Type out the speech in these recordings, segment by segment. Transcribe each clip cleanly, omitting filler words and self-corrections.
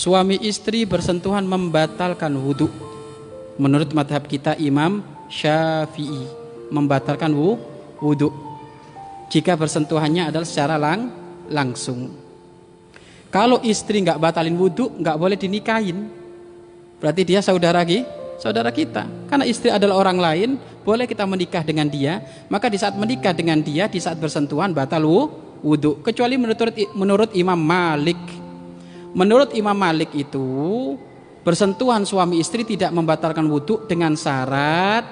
suami istri bersentuhan membatalkan wudhu. Menurut madhab kita Imam Syafi'i, membatalkan wudhu jika bersentuhannya adalah secara langsung. Kalau istri nggak batalin wudhu, nggak boleh dinikahin. Berarti dia saudara kita. Karena istri adalah orang lain, boleh kita menikah dengan dia. Maka di saat menikah dengan dia, di saat bersentuhan batal wudhu. Kecuali menurut Imam Malik. Menurut Imam Malik itu bersentuhan suami istri tidak membatalkan wudhu dengan syarat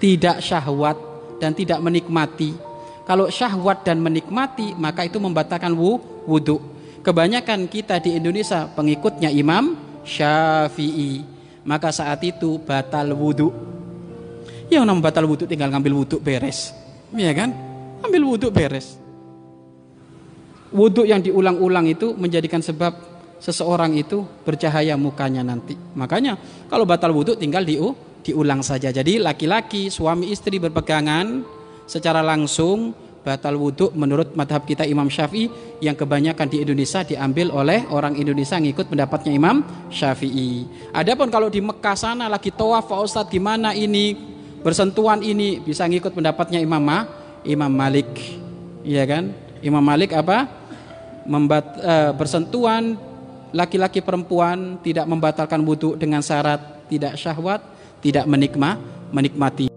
tidak syahwat dan tidak menikmati. Kalau syahwat dan menikmati, maka itu membatalkan wudhu. Kebanyakan kita di Indonesia pengikutnya Imam Syafi'i, maka saat itu batal wudhu. Yang namanya batal wudhu tinggal ngambil wudhu beres, ya kan? Ambil wudhu beres. Wudhu yang diulang-ulang itu menjadikan sebab seseorang itu bercahaya mukanya nanti. Makanya kalau batal wudhu tinggal diulang saja. Jadi laki-laki suami istri berpegangan secara langsung batal wudhu menurut madhab kita Imam Syafi'i, yang kebanyakan di Indonesia diambil oleh orang Indonesia ngikut pendapatnya Imam Syafi'i. Adapun kalau di Mekah sana lagi tawaf, Pak Ustadz gimana ini bersentuhan ini, bisa ngikut pendapatnya Imam Malik, iya kan? Imam Malik apa? Bersentuhan laki-laki perempuan tidak membatalkan wudhu dengan syarat tidak syahwat, tidak menikmati.